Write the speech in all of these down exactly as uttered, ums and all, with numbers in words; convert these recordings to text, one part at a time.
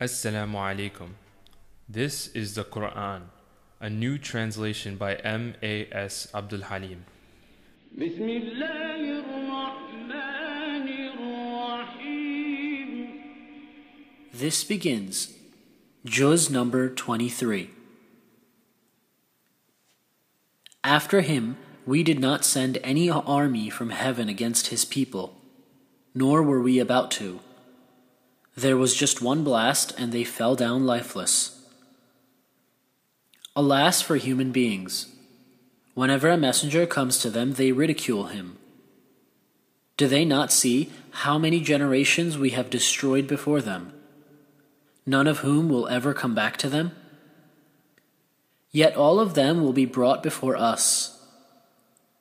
Assalamu alaikum. This is the Quran, a new translation by M. A. S. Abdul Halim. This begins Juz number twenty-three. After him, we did not send any army from heaven against his people, nor were we about to. There was just one blast, and they fell down lifeless. Alas for human beings! Whenever a messenger comes to them, they ridicule him. Do they not see how many generations we have destroyed before them, none of whom will ever come back to them? Yet all of them will be brought before us.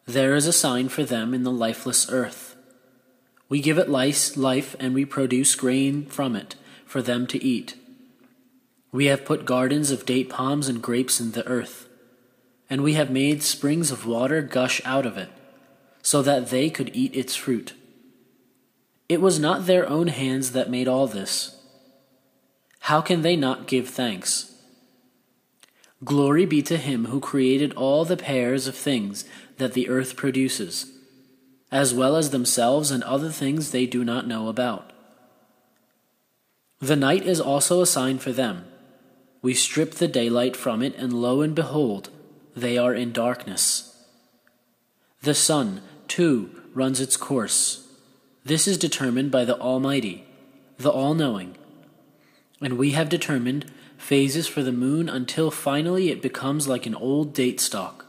There is a sign for them in the lifeless earth. We give it life, and we produce grain from it for them to eat. We have put gardens of date palms and grapes in the earth, and we have made springs of water gush out of it, so that they could eat its fruit. It was not their own hands that made all this. How can they not give thanks? Glory be to him who created all the pairs of things that the earth produces, as well as themselves and other things they do not know about. The night is also a sign for them. We strip the daylight from it, and lo and behold, they are in darkness. The sun, too, runs its course. This is determined by the Almighty, the All-Knowing. And we have determined phases for the moon until finally it becomes like an old date stalk.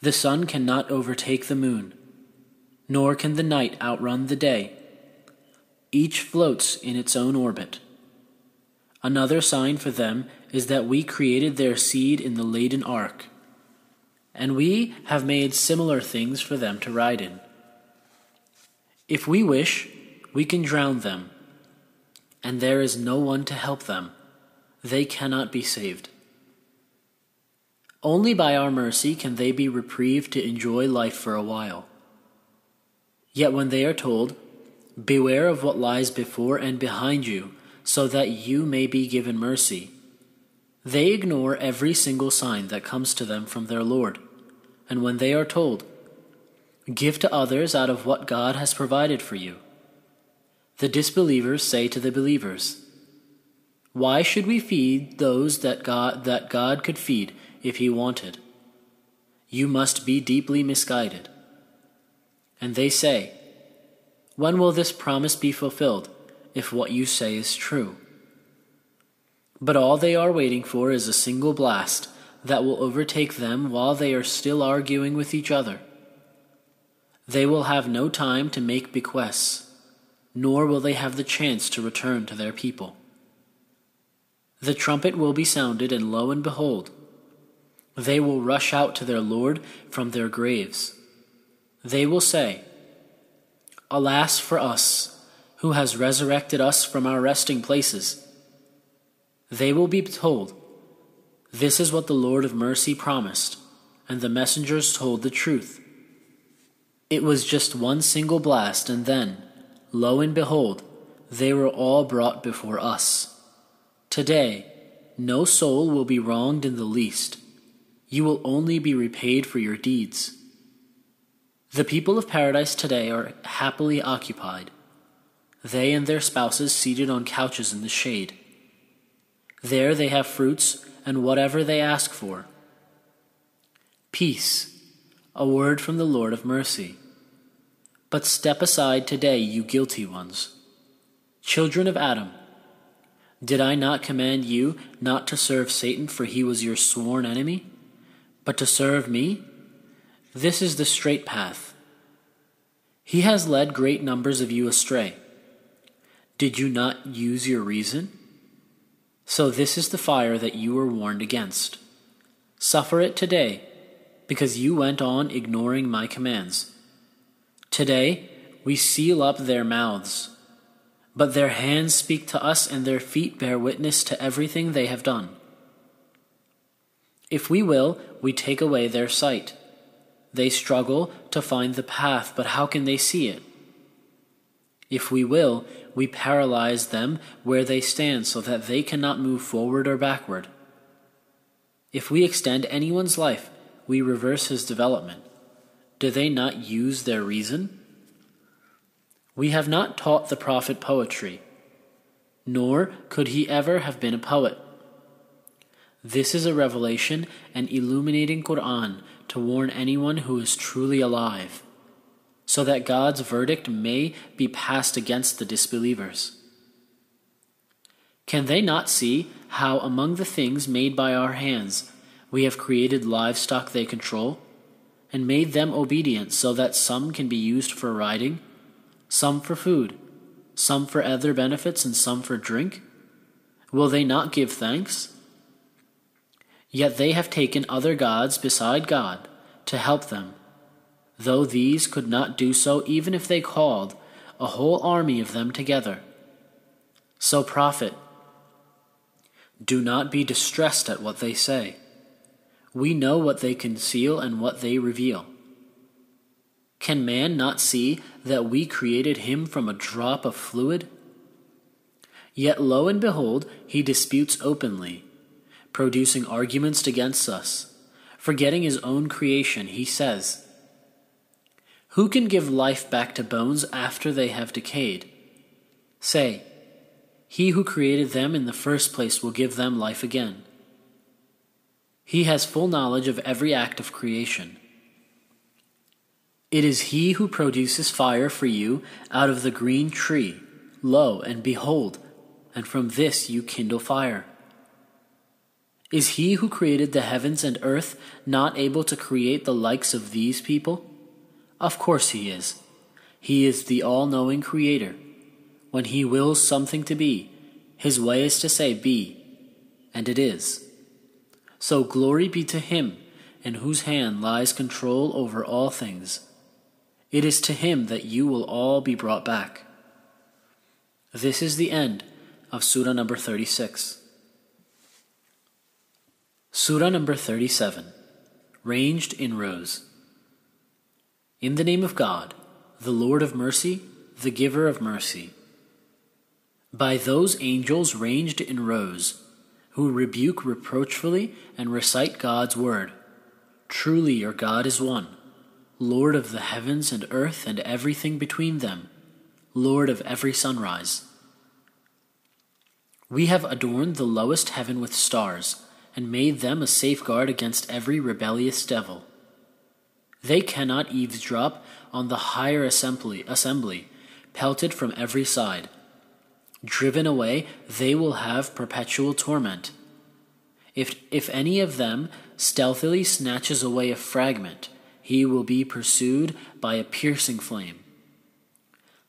The sun cannot overtake the moon, nor can the night outrun the day. Each floats in its own orbit. Another sign for them is that we created their seed in the laden ark, and we have made similar things for them to ride in. If we wish, we can drown them, and there is no one to help them. They cannot be saved. Only by our mercy can they be reprieved to enjoy life for a while. Yet when they are told, "Beware of what lies before and behind you, so that you may be given mercy," they ignore every single sign that comes to them from their Lord. And when they are told, "Give to others out of what God has provided for you," the disbelievers say to the believers, "Why should we feed those that God, that God could feed if he wanted? You must be deeply misguided." And they say, "When will this promise be fulfilled, if what you say is true?" But all they are waiting for is a single blast that will overtake them while they are still arguing with each other. They will have no time to make bequests, nor will they have the chance to return to their people. The trumpet will be sounded, and lo and behold, they will rush out to their Lord from their graves. They will say, "Alas for us, who has resurrected us from our resting places." They will be told, "This is what the Lord of mercy promised, and the messengers told the truth. It was just one single blast, and then, lo and behold, they were all brought before us. Today, no soul will be wronged in the least. You will only be repaid for your deeds." The people of paradise today are happily occupied, they and their spouses seated on couches in the shade. There they have fruits and whatever they ask for. Peace, a word from the Lord of mercy. But step aside today, you guilty ones. Children of Adam, did I not command you not to serve Satan, for he was your sworn enemy, but to serve me? This is the straight path. He has led great numbers of you astray. Did you not use your reason? So this is the fire that you were warned against. Suffer it today, because you went on ignoring my commands. Today we seal up their mouths, but their hands speak to us, and their feet bear witness to everything they have done. If we will, we take away their sight. They struggle to find the path, but how can they see it? If we will, we paralyze them where they stand so that they cannot move forward or backward. If we extend anyone's life, we reverse his development. Do they not use their reason? We have not taught the Prophet poetry, nor could he ever have been a poet. This is a revelation and illuminating Quran to warn anyone who is truly alive, so that God's verdict may be passed against the disbelievers. Can they not see how among the things made by our hands we have created livestock they control, and made them obedient so that some can be used for riding, some for food, some for other benefits, and some for drink? Will they not give thanks? Yet they have taken other gods beside God to help them, though these could not do so even if they called a whole army of them together. So, Prophet, do not be distressed at what they say. We know what they conceal and what they reveal. Can man not see that we created him from a drop of fluid? Yet lo and behold, he disputes openly, producing arguments against us. Forgetting his own creation, he says, "Who can give life back to bones after they have decayed? Say, he who created them in the first place will give them life again." He has full knowledge of every act of creation. It is he who produces fire for you out of the green tree, lo, and behold, and from this you kindle fire. Is he who created the heavens and earth not able to create the likes of these people? Of course he is. He is the all-knowing creator. When he wills something to be, his way is to say be, and it is. So glory be to him in whose hand lies control over all things. It is to him that you will all be brought back. This is the end of Surah number thirty-six. Surah number thirty-seven, Ranged in Rows. In the name of God, the Lord of Mercy, the Giver of Mercy. By those angels ranged in rows, who rebuke reproachfully and recite God's word. Truly your God is one, Lord of the heavens and earth and everything between them, Lord of every sunrise. We have adorned the lowest heaven with stars, and made them a safeguard against every rebellious devil. They cannot eavesdrop on the higher assembly, assembly, pelted from every side. Driven away, they will have perpetual torment. If, if any of them stealthily snatches away a fragment, he will be pursued by a piercing flame.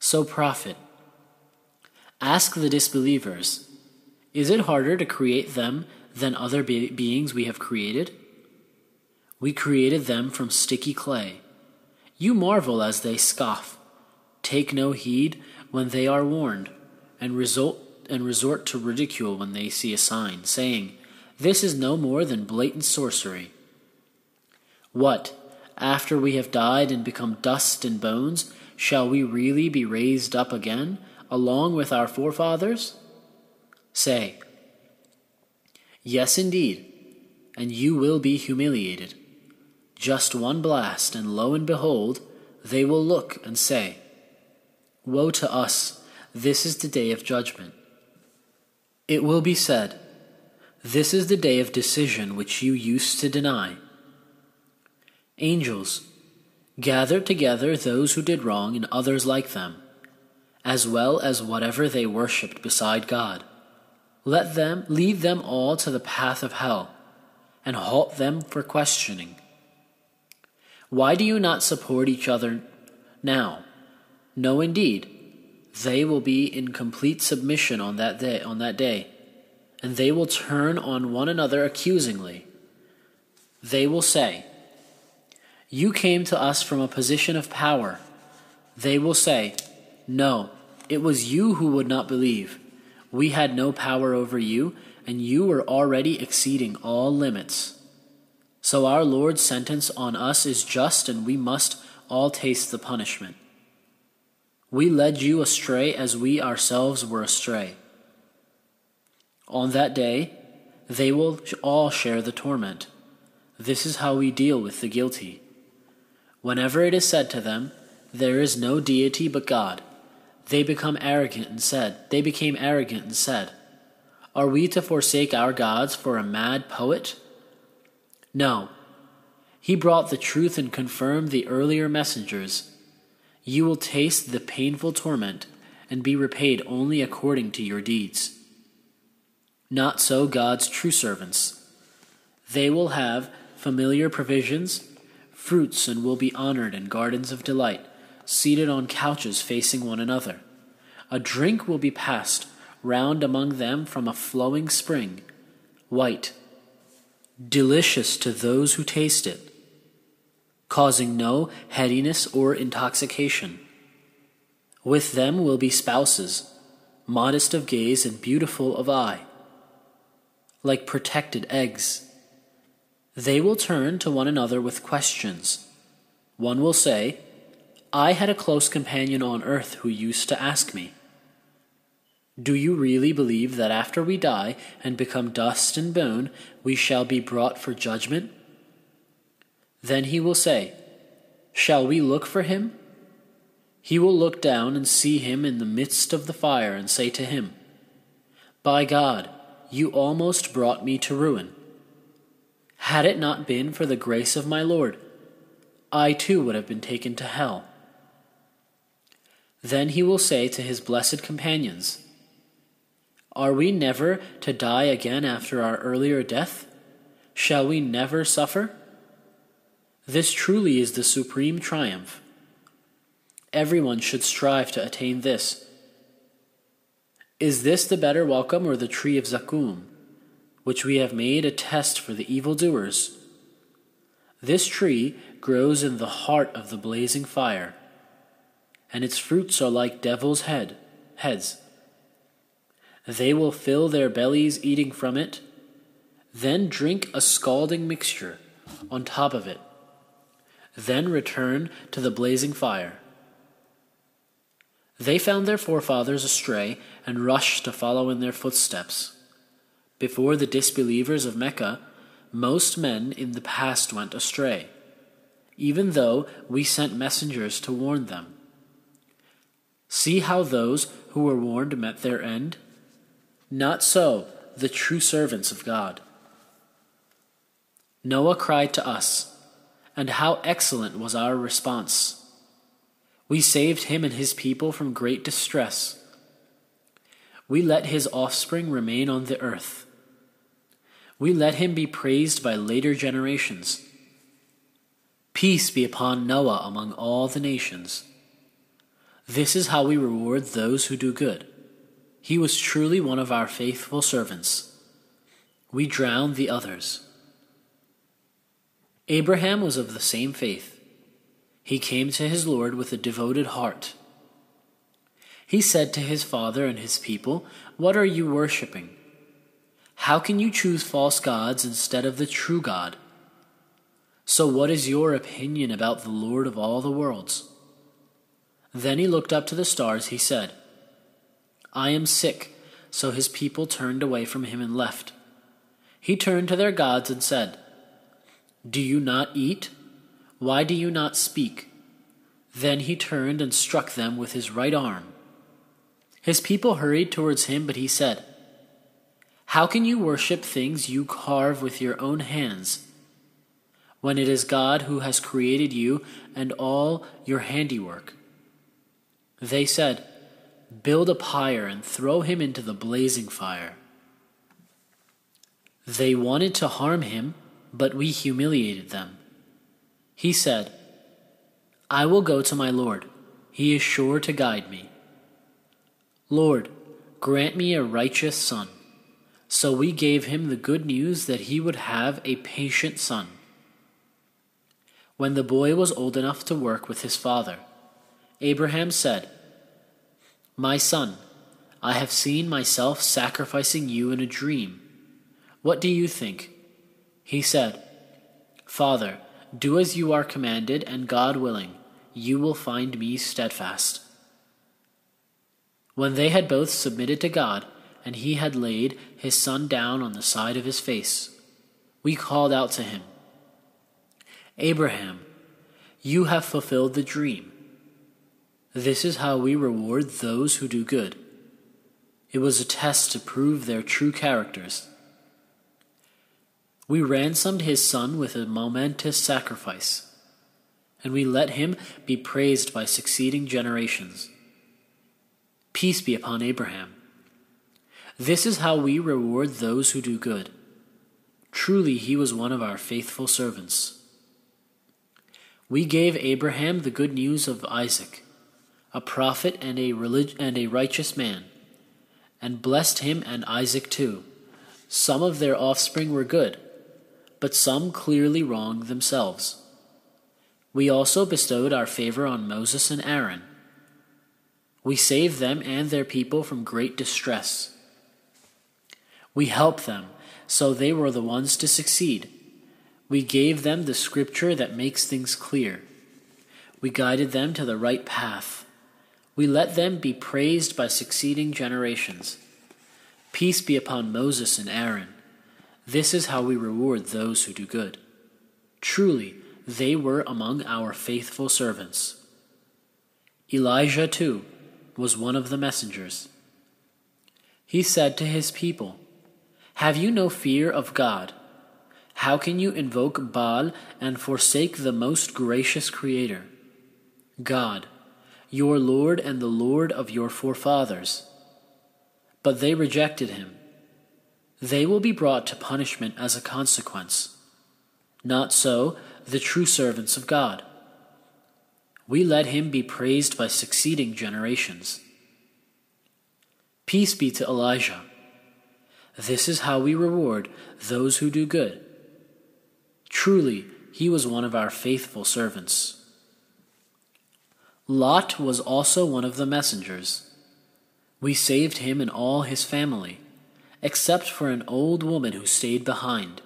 So, Prophet, ask the disbelievers, is it harder to create them than other be- beings we have created? We created them from sticky clay. You marvel as they scoff. Take no heed when they are warned, and result and resort to ridicule when they see a sign, saying, "This is no more than blatant sorcery." What, after we have died and become dust and bones, shall we really be raised up again, along with our forefathers? Say, "Yes, indeed, and you will be humiliated." Just one blast, and lo and behold, they will look and say, "Woe to us, this is the day of judgment." It will be said, "This is the day of decision which you used to deny." Angels, gather together those who did wrong and others like them, as well as whatever they worshipped beside God. Let them lead them all to the path of hell, and halt them for questioning. Why do you not support each other now? No, indeed, they will be in complete submission on that day, on that day, and they will turn on one another accusingly. They will say, "You came to us from a position of power." They will say, "No, it was you who would not believe. We had no power over you, and you were already exceeding all limits." So our Lord's sentence on us is just, and we must all taste the punishment. We led you astray as we ourselves were astray. On that day, they will all share the torment. This is how we deal with the guilty. Whenever it is said to them, there is no deity but God, they become arrogant and said, they became arrogant and said, are we to forsake our gods for a mad poet? No. He brought the truth and confirmed the earlier messengers. You will taste the painful torment and be repaid only according to your deeds. Not so God's true servants. They will have familiar provisions, fruits, and will be honored in gardens of delight, seated on couches facing one another. A drink will be passed round among them from a flowing spring, white, delicious to those who taste it, causing no headiness or intoxication. With them will be spouses, modest of gaze and beautiful of eye, like protected eggs. They will turn to one another with questions. One will say, I had a close companion on earth who used to ask me, do you really believe that after we die and become dust and bone, we shall be brought for judgment? Then he will say, shall we look for him? He will look down and see him in the midst of the fire and say to him, by God, you almost brought me to ruin. Had it not been for the grace of my Lord, I too would have been taken to hell. Then he will say to his blessed companions, are we never to die again after our earlier death? Shall we never suffer? This truly is the supreme triumph. Everyone should strive to attain this. Is this the better welcome or the tree of Zaqqum, which we have made a test for the evildoers? This tree grows in the heart of the blazing fire, and its fruits are like devil's head, heads. They will fill their bellies eating from it, then drink a scalding mixture on top of it, then return to the blazing fire. They found their forefathers astray and rushed to follow in their footsteps. Before the disbelievers of Mecca, most men in the past went astray, even though we sent messengers to warn them. See how those who were warned met their end? Not so the true servants of God. Noah cried to us, and how excellent was our response. We saved him and his people from great distress. We let his offspring remain on the earth. We let him be praised by later generations. Peace be upon Noah among all the nations. This is how we reward those who do good. He was truly one of our faithful servants. We drowned the others. Abraham was of the same faith. He came to his Lord with a devoted heart. He said to his father and his people, what are you worshipping? How can you choose false gods instead of the true God? So what is your opinion about the Lord of all the worlds? Then he looked up to the stars. He said, I am sick. So his people turned away from him and left. He turned to their gods and said, do you not eat? Why do you not speak? Then he turned and struck them with his right arm. His people hurried towards him, but he said, how can you worship things you carve with your own hands, when it is God who has created you and all your handiwork? They said, build a pyre and throw him into the blazing fire. They wanted to harm him, but we humiliated them. He said, I will go to my Lord. He is sure to guide me. Lord, grant me a righteous son. So we gave him the good news that he would have a patient son. When the boy was old enough to work with his father, Abraham said, my son, I have seen myself sacrificing you in a dream. What do you think? He said, Father, do as you are commanded, and God willing, you will find me steadfast. when they had both submitted to God, and he had laid his son down on the side of his face. We called out to him, Abraham, you have fulfilled the dream. This is how we reward those who do good. It was a test to prove their true characters. We ransomed his son with a momentous sacrifice, and we let him be praised by succeeding generations. Peace be upon Abraham. This is how we reward those who do good. Truly, he was one of our faithful servants. We gave Abraham the good news of Isaac, a prophet and a relig- and a righteous man, and blessed him and Isaac too. Some of their offspring were good, but some clearly wronged themselves. We also bestowed our favor on Moses and Aaron. We saved them and their people from great distress. We helped them, so they were the ones to succeed. We gave them the scripture that makes things clear. We guided them to the right path. We let them be praised by succeeding generations. Peace be upon Moses and Aaron. This is how we reward those who do good. Truly, they were among our faithful servants. Elijah, too, was one of the messengers. He said to his people, Have you no fear of God? How can you invoke Baal and forsake the most gracious Creator? God, your Lord and the Lord of your forefathers. But they rejected him. They will be brought to punishment as a consequence. Not so the true servants of God. We let him be praised by succeeding generations. Peace be to Elijah. This is how we reward those who do good. Truly, he was one of our faithful servants. Lot was also one of the messengers. We saved him and all his family, except for an old woman who stayed behind,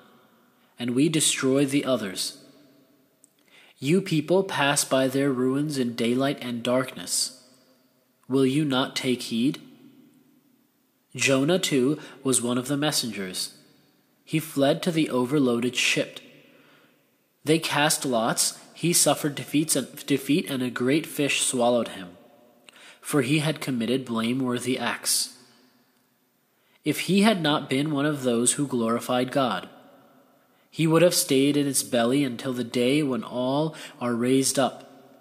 and we destroyed the others. You people pass by their ruins in daylight and darkness. Will you not take heed? Jonah, too, was one of the messengers. He fled to the overloaded ship. They cast lots. He suffered defeat, and a great fish swallowed him, for he had committed blameworthy acts. If he had not been one of those who glorified God, he would have stayed in its belly until the day when all are raised up.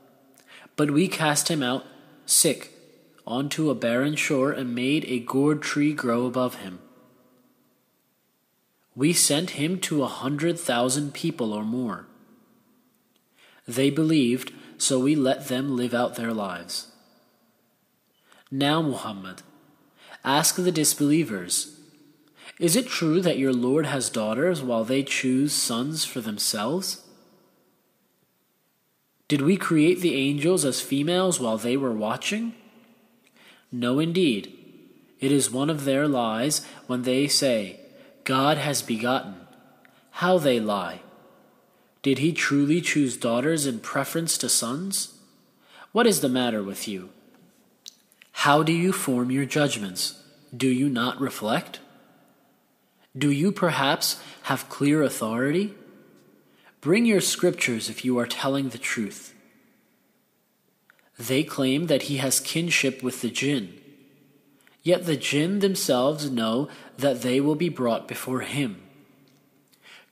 But we cast him out, sick, onto a barren shore and made a gourd tree grow above him. We sent him to a hundred thousand people or more. They believed, so we let them live out their lives. Now, Muhammad, ask the disbelievers, Is it true that your Lord has daughters while they choose sons for themselves? Did we create the angels as females while they were watching? No, indeed. It is one of their lies when they say, God has begotten. How they lie! Did he truly choose daughters in preference to sons? What is the matter with you? How do you form your judgments? Do you not reflect? Do you perhaps have clear authority? Bring your scriptures if you are telling the truth. They claim that he has kinship with the jinn. Yet the jinn themselves know that they will be brought before him.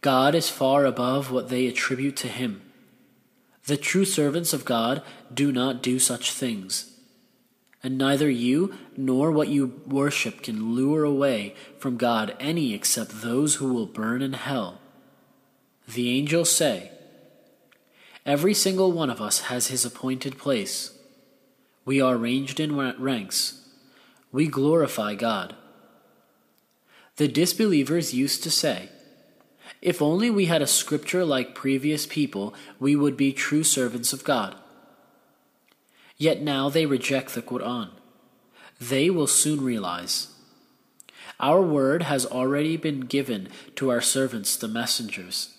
God is far above what they attribute to him. The true servants of God do not do such things. And neither you nor what you worship can lure away from God any except those who will burn in hell. The angels say, Every single one of us has his appointed place. We are ranged in ranks. We glorify God. The disbelievers used to say, If only we had a scripture like previous people, we would be true servants of God. Yet now they reject the Quran. They will soon realize. Our word has already been given to our servants, the messengers.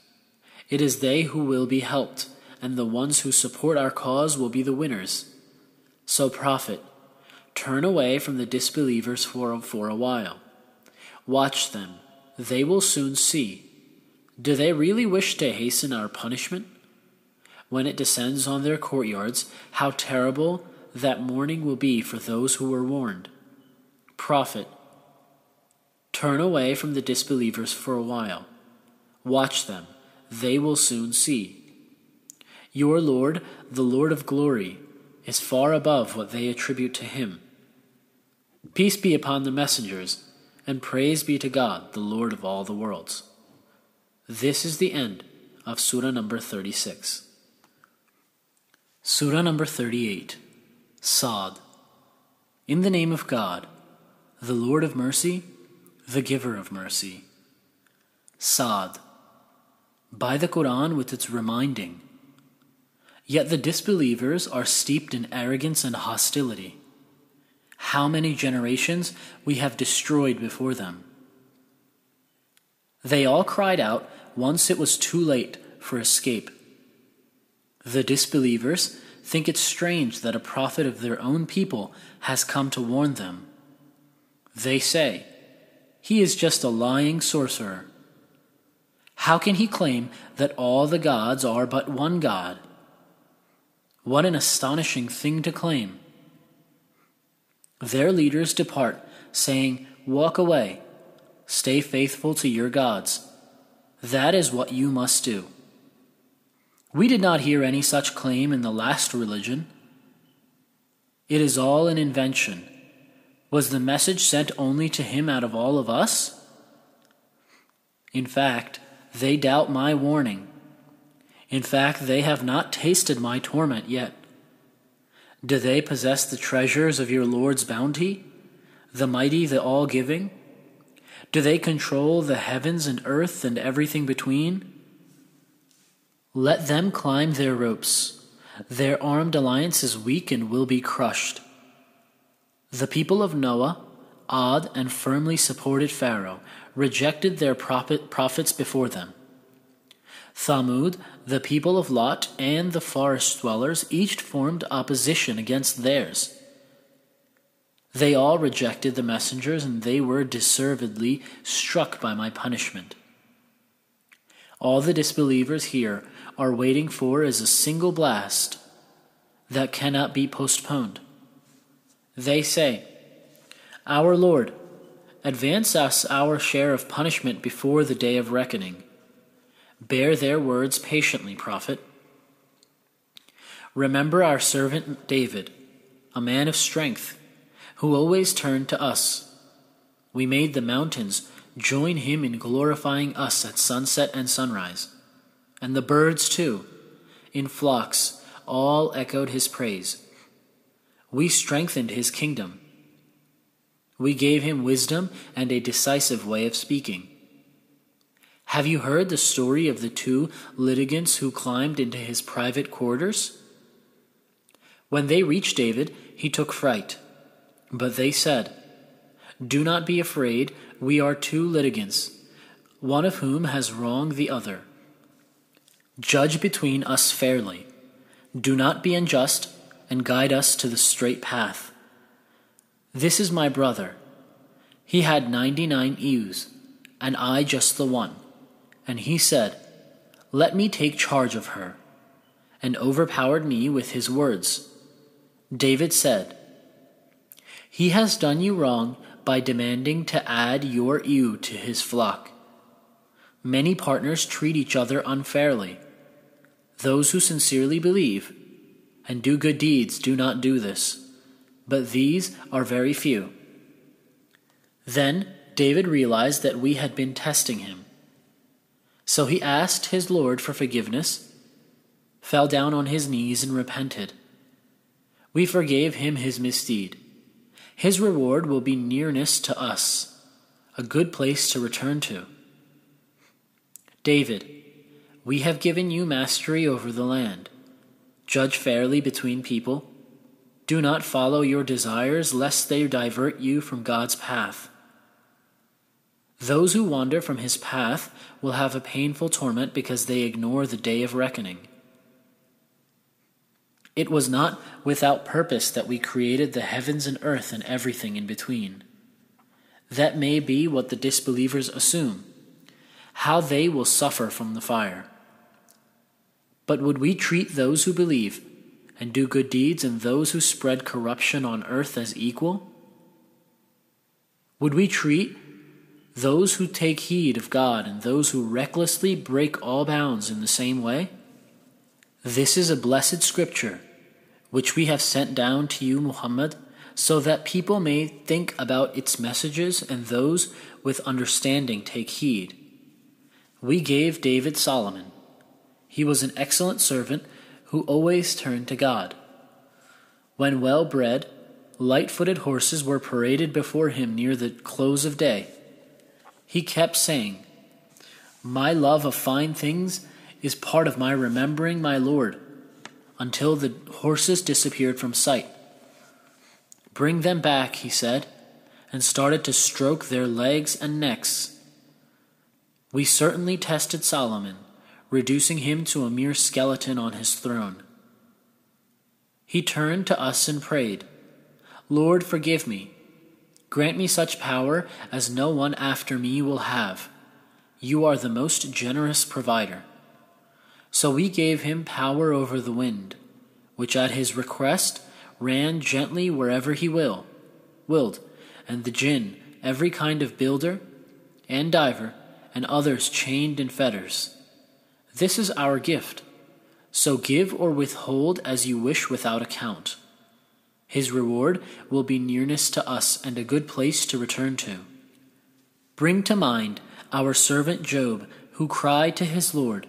It is they who will be helped, and the ones who support our cause will be the winners. So, Prophet, Turn away from the disbelievers for, for a while. Watch them. They will soon see. Do they really wish to hasten our punishment? When it descends on their courtyards, how terrible that morning will be for those who were warned. Prophet, turn away from the disbelievers for a while. Watch them. They will soon see. Your Lord, the Lord of glory, is far above what they attribute to him. Peace be upon the messengers, and praise be to God, the Lord of all the worlds. This is the end of Surah number thirty-six. Surah number thirty-eight. Saad. In the name of God, the Lord of mercy, the giver of mercy. Saad. By the Quran with its reminding. Yet the disbelievers are steeped in arrogance and hostility. How many generations we have destroyed before them. They all cried out once it was too late for escape. The disbelievers think it strange that a prophet of their own people has come to warn them. They say, "He is just a lying sorcerer. How can he claim that all the gods are but one God? What an astonishing thing to claim." Their leaders depart, saying, "Walk away. Stay faithful to your gods. That is what you must do." We did not hear any such claim in the last religion. It is all an invention. Was the message sent only to him out of all of us? In fact, they doubt my warning. In fact, they have not tasted my torment yet. Do they possess the treasures of your Lord's bounty, the mighty, the all-giving? Do they control the heavens and earth and everything between? Let them climb their ropes. Their armed alliance is weak and will be crushed. The people of Noah, awed and firmly supported Pharaoh, rejected their prophet, prophets before them. Thamud, the people of Lot, and the forest dwellers each formed opposition against theirs. They all rejected the messengers, and they were deservedly struck by my punishment. All the disbelievers here are waiting for is a single blast that cannot be postponed. They say, "Our Lord, advance us our share of punishment before the day of reckoning." Bear their words patiently, Prophet. Remember our servant David, a man of strength, who always turned to us. We made the mountains join him in glorifying us at sunset and sunrise. And the birds, too, in flocks, all echoed his praise. We strengthened his kingdom. We gave him wisdom and a decisive way of speaking. Have you heard the story of the two litigants who climbed into his private quarters? When they reached David, he took fright. But they said, "Do not be afraid, we are two litigants, one of whom has wronged the other. Judge between us fairly. Do not be unjust, and guide us to the straight path. This is my brother. He had ninety-nine ewes, and I just the one. And he said, 'Let me take charge of her,' and overpowered me with his words. David said, 'He has done you wrong by demanding to add your ewe to his flock.' Many partners treat each other unfairly. Those who sincerely believe and do good deeds do not do this, but these are very few." Then David realized that we had been testing him. So he asked his Lord for forgiveness, fell down on his knees, and repented. We forgave him his misdeed. His reward will be nearness to us, a good place to return to. David, we have given you mastery over the land. Judge fairly between people. Do not follow your desires, lest they divert you from God's path. Those who wander from his path will have a painful torment because they ignore the day of reckoning. It was not without purpose that we created the heavens and earth and everything in between. That may be what the disbelievers assume, how they will suffer from the fire. But would we treat those who believe and do good deeds and those who spread corruption on earth as equal? Would we treat those who take heed of God and those who recklessly break all bounds in the same way? This is a blessed scripture, which we have sent down to you, Muhammad, so that people may think about its messages and those with understanding take heed. We gave David Solomon. He was an excellent servant who always turned to God. When well-bred, light-footed horses were paraded before him near the close of day, he kept saying, "My love of fine things is part of my remembering my Lord," until the horses disappeared from sight. "Bring them back," he said, and started to stroke their legs and necks. We certainly tested Solomon, reducing him to a mere skeleton on his throne. He turned to us and prayed, "Lord, forgive me. Grant me such power as no one after me will have. You are the most generous provider." So we gave him power over the wind, which at his request ran gently wherever he will, willed, and the jinn, every kind of builder and diver, and others chained in fetters. This is our gift, so give or withhold as you wish without account. His reward will be nearness to us and a good place to return to. Bring to mind our servant Job, who cried to his Lord,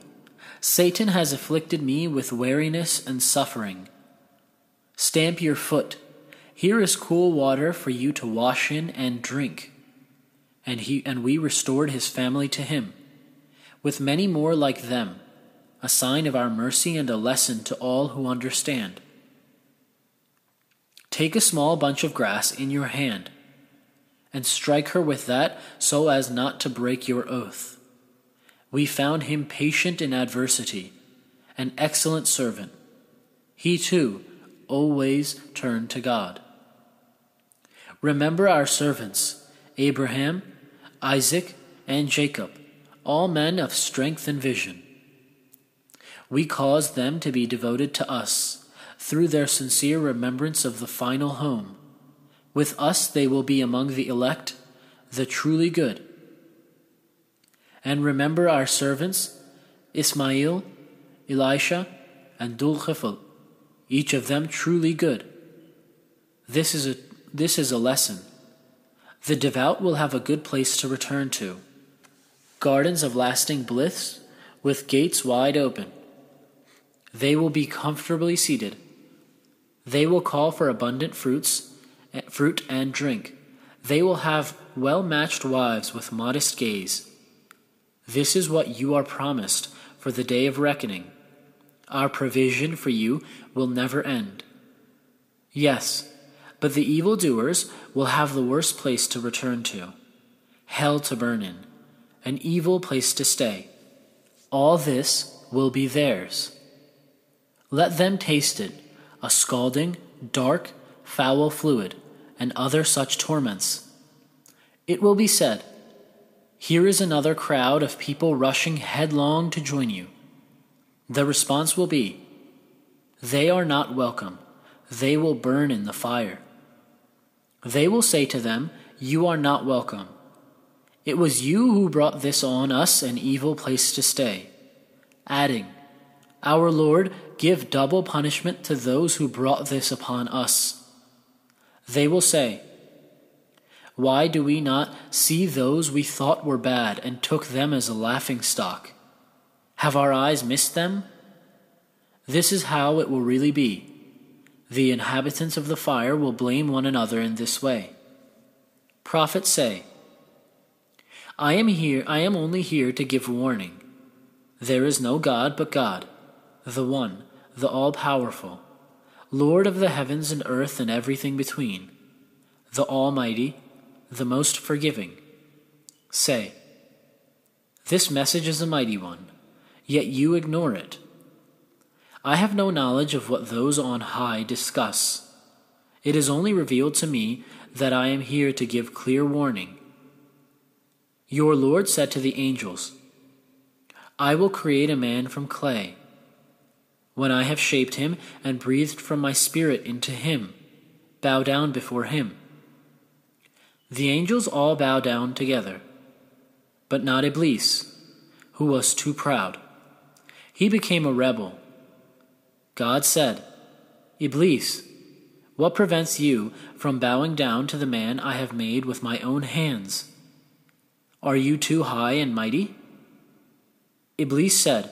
"Satan has afflicted me with weariness and suffering. Stamp your foot. Here is cool water for you to wash in and drink." And, he, and we restored his family to him, with many more like them, a sign of our mercy and a lesson to all who understand. Take a small bunch of grass in your hand, and strike her with that so as not to break your oath. We found him patient in adversity, an excellent servant. He too always turned to God. Remember our servants, Abraham, Isaac, and Jacob, all men of strength and vision. We caused them to be devoted to us through their sincere remembrance of the final home. With us they will be among the elect, the truly good. And remember our servants, Ismail, Elisha, and Dhul-Khifl, each of them truly good. This is, a, this is a lesson. The devout will have a good place to return to, gardens of lasting bliss with gates wide open. They will be comfortably seated. They will call for abundant fruits, fruit and drink. They will have well-matched wives with modest gaze. This is what you are promised for the day of reckoning. Our provision for you will never end. Yes, but the evildoers will have the worst place to return to, hell to burn in, an evil place to stay. All this will be theirs. Let them taste it, a scalding, dark, foul fluid, and other such torments. It will be said, "Here is another crowd of people rushing headlong to join you." The response will be, "They are not welcome. They will burn in the fire." They will say to them, "You are not welcome. It was you who brought this on us, an evil place to stay," adding, "Our Lord, give double punishment to those who brought this upon us." They will say, "Why do we not see those we thought were bad and took them as a laughingstock? Have our eyes missed them?" This is how it will really be. The inhabitants of the fire will blame one another in this way. Prophets say, I am here, I am only here to give warning. There is no God but God, the One, the All-Powerful, Lord of the heavens and earth and everything between, the Almighty, the Most Forgiving. Say, this message is a mighty one, yet you ignore it. I have no knowledge of what those on high discuss. It is only revealed to me that I am here to give clear warning. Your Lord said to the angels, I will create a man from clay. When I have shaped him and breathed from my spirit into him, bow down before him. The angels all bow down together, but not Iblis, who was too proud. He became a rebel. God said, Iblis, what prevents you from bowing down to the man I have made with my own hands? Are you too high and mighty? Iblis said,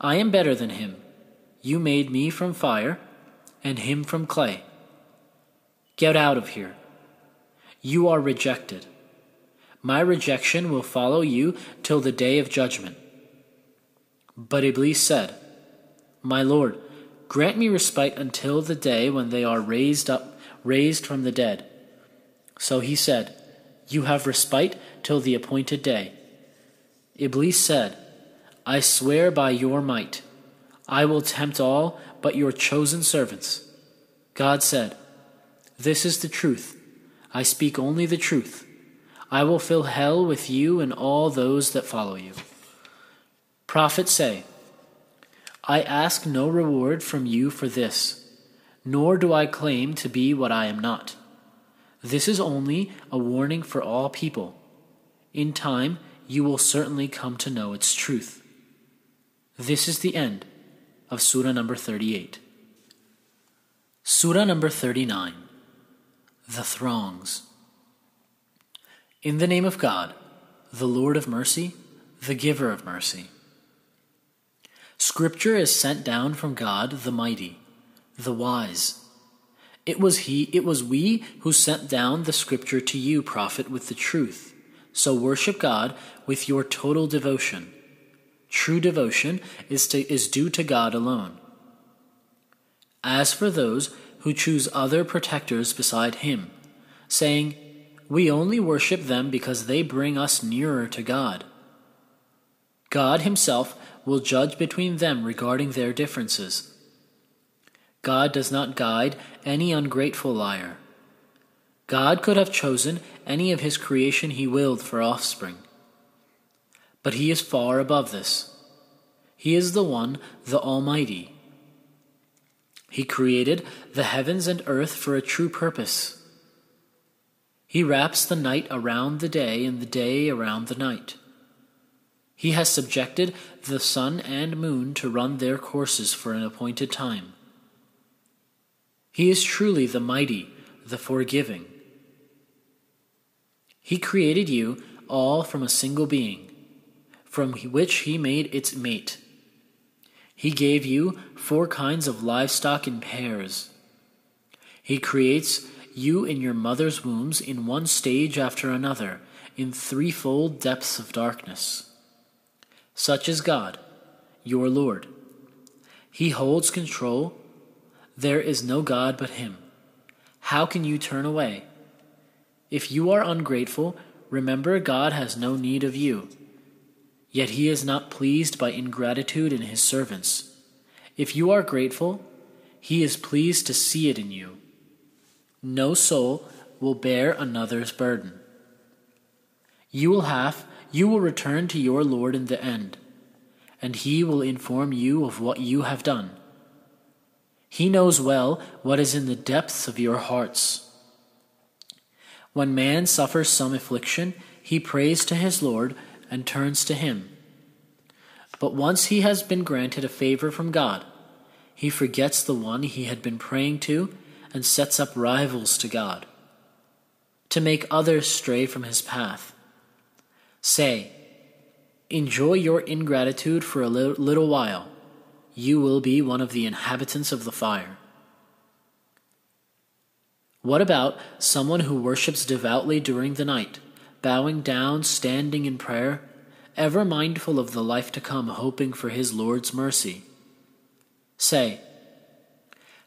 I am better than him. You made me from fire and him from clay. Get out of here. You are rejected. My rejection will follow you till the day of judgment. But Iblis said, My Lord, grant me respite until the day when they are raised up, raised from the dead. So he said, You have respite till the appointed day. Iblis said, I swear by your might, I will tempt all but your chosen servants. God said, This is the truth. I speak only the truth. I will fill hell with you and all those that follow you. Prophets say, I ask no reward from you for this, nor do I claim to be what I am not. This is only a warning for all people. In time, you will certainly come to know its truth. This is the end of Surah number thirty-eight. Surah number thirty-nine. The Throngs. In the name of God, the Lord of mercy, the giver of mercy. Scripture is sent down from God the mighty, the wise. It was he, it was we who sent down the scripture to you, prophet, with the truth. So worship God with your total devotion. True devotion is, to, is due to God alone. As for those who choose other protectors beside him, saying, We only worship them because they bring us nearer to God. God himself will judge between them regarding their differences. God does not guide any ungrateful liar. God could have chosen any of his creation he willed for offspring. But he is far above this. He is the one, the Almighty. He created the heavens and earth for a true purpose. He wraps the night around the day and the day around the night. He has subjected the sun and moon to run their courses for an appointed time. He is truly the mighty, the forgiving. He created you all from a single being, from which he made its mate. He gave you four kinds of livestock in pairs. He creates you in your mother's wombs in one stage after another, in threefold depths of darkness. Such is God, your Lord. He holds control. There is no God but him. How can you turn away? If you are ungrateful, remember God has no need of you. Yet he is not pleased by ingratitude in his servants. If you are grateful, he is pleased to see it in you. No soul will bear another's burden. You will have, you will return to your Lord in the end, and he will inform you of what you have done. He knows well what is in the depths of your hearts. When man suffers some affliction, he prays to his Lord and turns to him. But once he has been granted a favor from God, he forgets the one he had been praying to and sets up rivals to God, to make others stray from his path. Say, enjoy your ingratitude for a little while. You will be one of the inhabitants of the fire. What about someone who worships devoutly during the night, bowing down, standing in prayer, ever mindful of the life to come, hoping for his Lord's mercy? Say,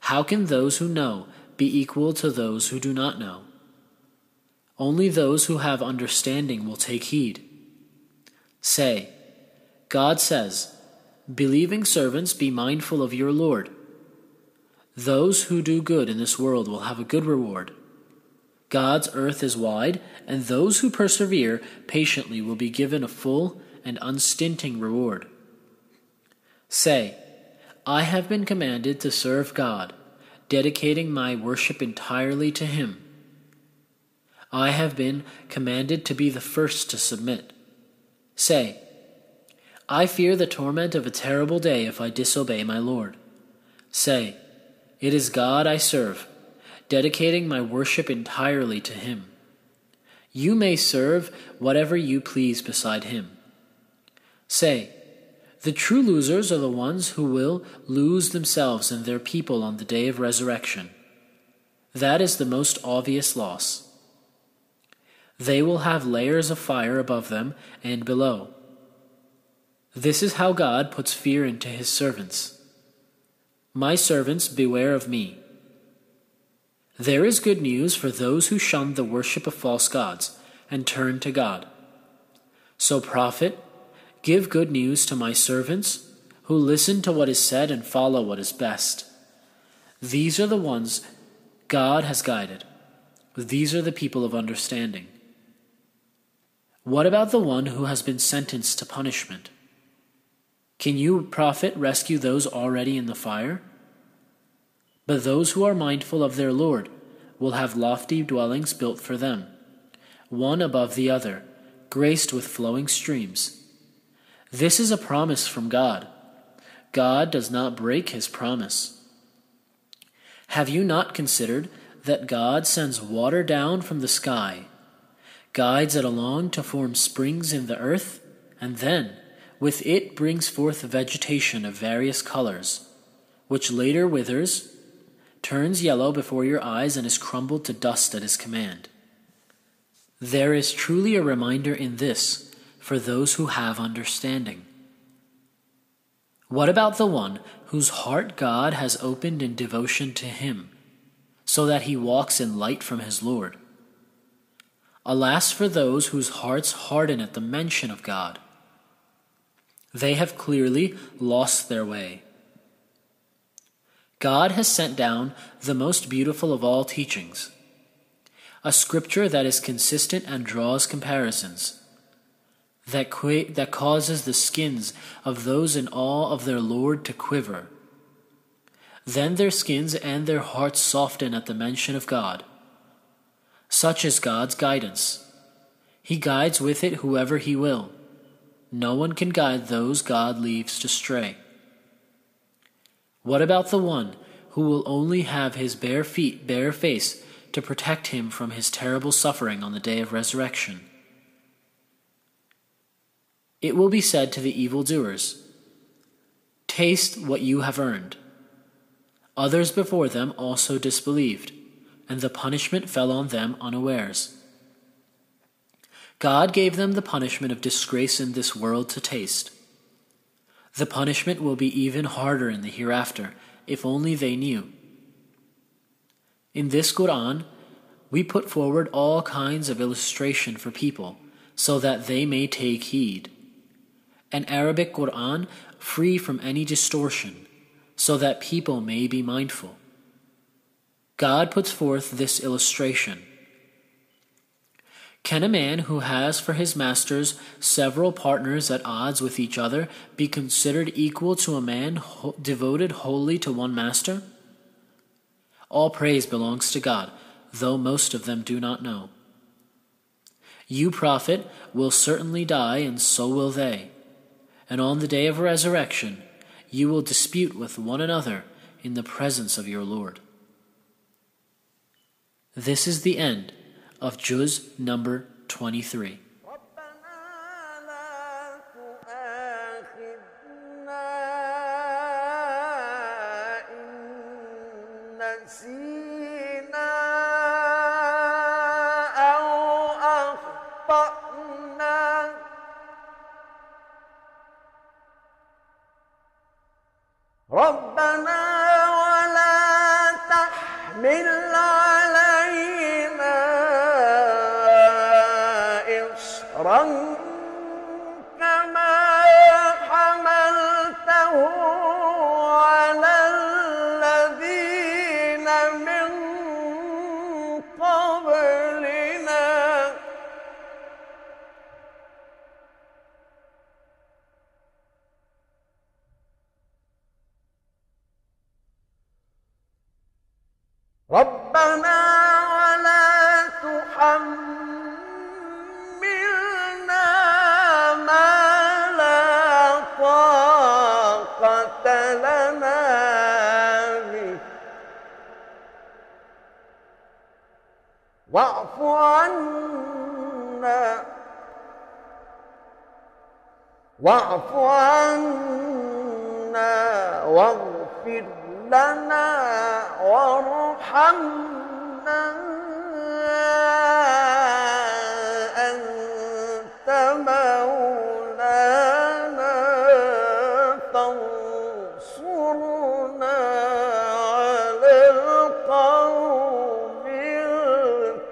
how can those who know be equal to those who do not know? Only those who have understanding will take heed. Say, God says, Believing servants, be mindful of your Lord. Those who do good in this world will have a good reward. God's earth is wide, and those who persevere patiently will be given a full and unstinting reward. Say, I have been commanded to serve God, dedicating my worship entirely to Him. I have been commanded to be the first to submit. Say, I fear the torment of a terrible day if I disobey my Lord. Say, it is God I serve, dedicating my worship entirely to Him. You may serve whatever you please beside Him. Say, the true losers are the ones who will lose themselves and their people on the day of resurrection. That is the most obvious loss. They will have layers of fire above them and below. This is how God puts fear into His servants. My servants, beware of me. There is good news for those who shun the worship of false gods and turn to God. So, prophet, give good news to my servants who listen to what is said and follow what is best. These are the ones God has guided. These are the people of understanding. What about the one who has been sentenced to punishment? Can you, prophet, rescue those already in the fire? But those who are mindful of their Lord will have lofty dwellings built for them, one above the other, graced with flowing streams. This is a promise from God. God does not break His promise. Have you not considered that God sends water down from the sky, guides it along to form springs in the earth, and then with it brings forth vegetation of various colors, which later withers, turns yellow before your eyes, and is crumbled to dust at His command. There is truly a reminder in this for those who have understanding. What about the one whose heart God has opened in devotion to Him, so that he walks in light from his Lord? Alas for those whose hearts harden at the mention of God. They have clearly lost their way. God has sent down the most beautiful of all teachings, a scripture that is consistent and draws comparisons, that, qu that causes the skins of those in awe of their Lord to quiver. Then their skins and their hearts soften at the mention of God. Such is God's guidance. He guides with it whoever He will. No one can guide those God leaves to stray. What about the one who will only have his bare feet, bare face to protect him from his terrible suffering on the day of resurrection? It will be said to the evildoers, taste what you have earned. Others before them also disbelieved, and the punishment fell on them unawares. God gave them the punishment of disgrace in this world to taste. The punishment will be even harder in the hereafter, if only they knew. In this Quran, we put forward all kinds of illustration for people, so that they may take heed. An Arabic Quran free from any distortion, so that people may be mindful. God puts forth this illustration. Can a man who has for his masters several partners at odds with each other be considered equal to a man ho devoted wholly to one master? All praise belongs to God, though most of them do not know. You, prophet, will certainly die, and so will they. And on the day of resurrection, you will dispute with one another in the presence of your Lord. This is the end of Juz number twenty-three. كما حملت واعف عنا واغفر لنا وارحمنا أنت مولانا فانصرنا على القوم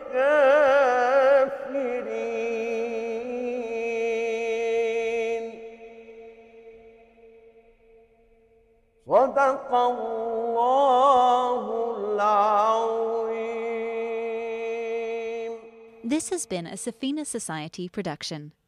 الكافرين. صدق الله العظيم. This has been a Safina Society production.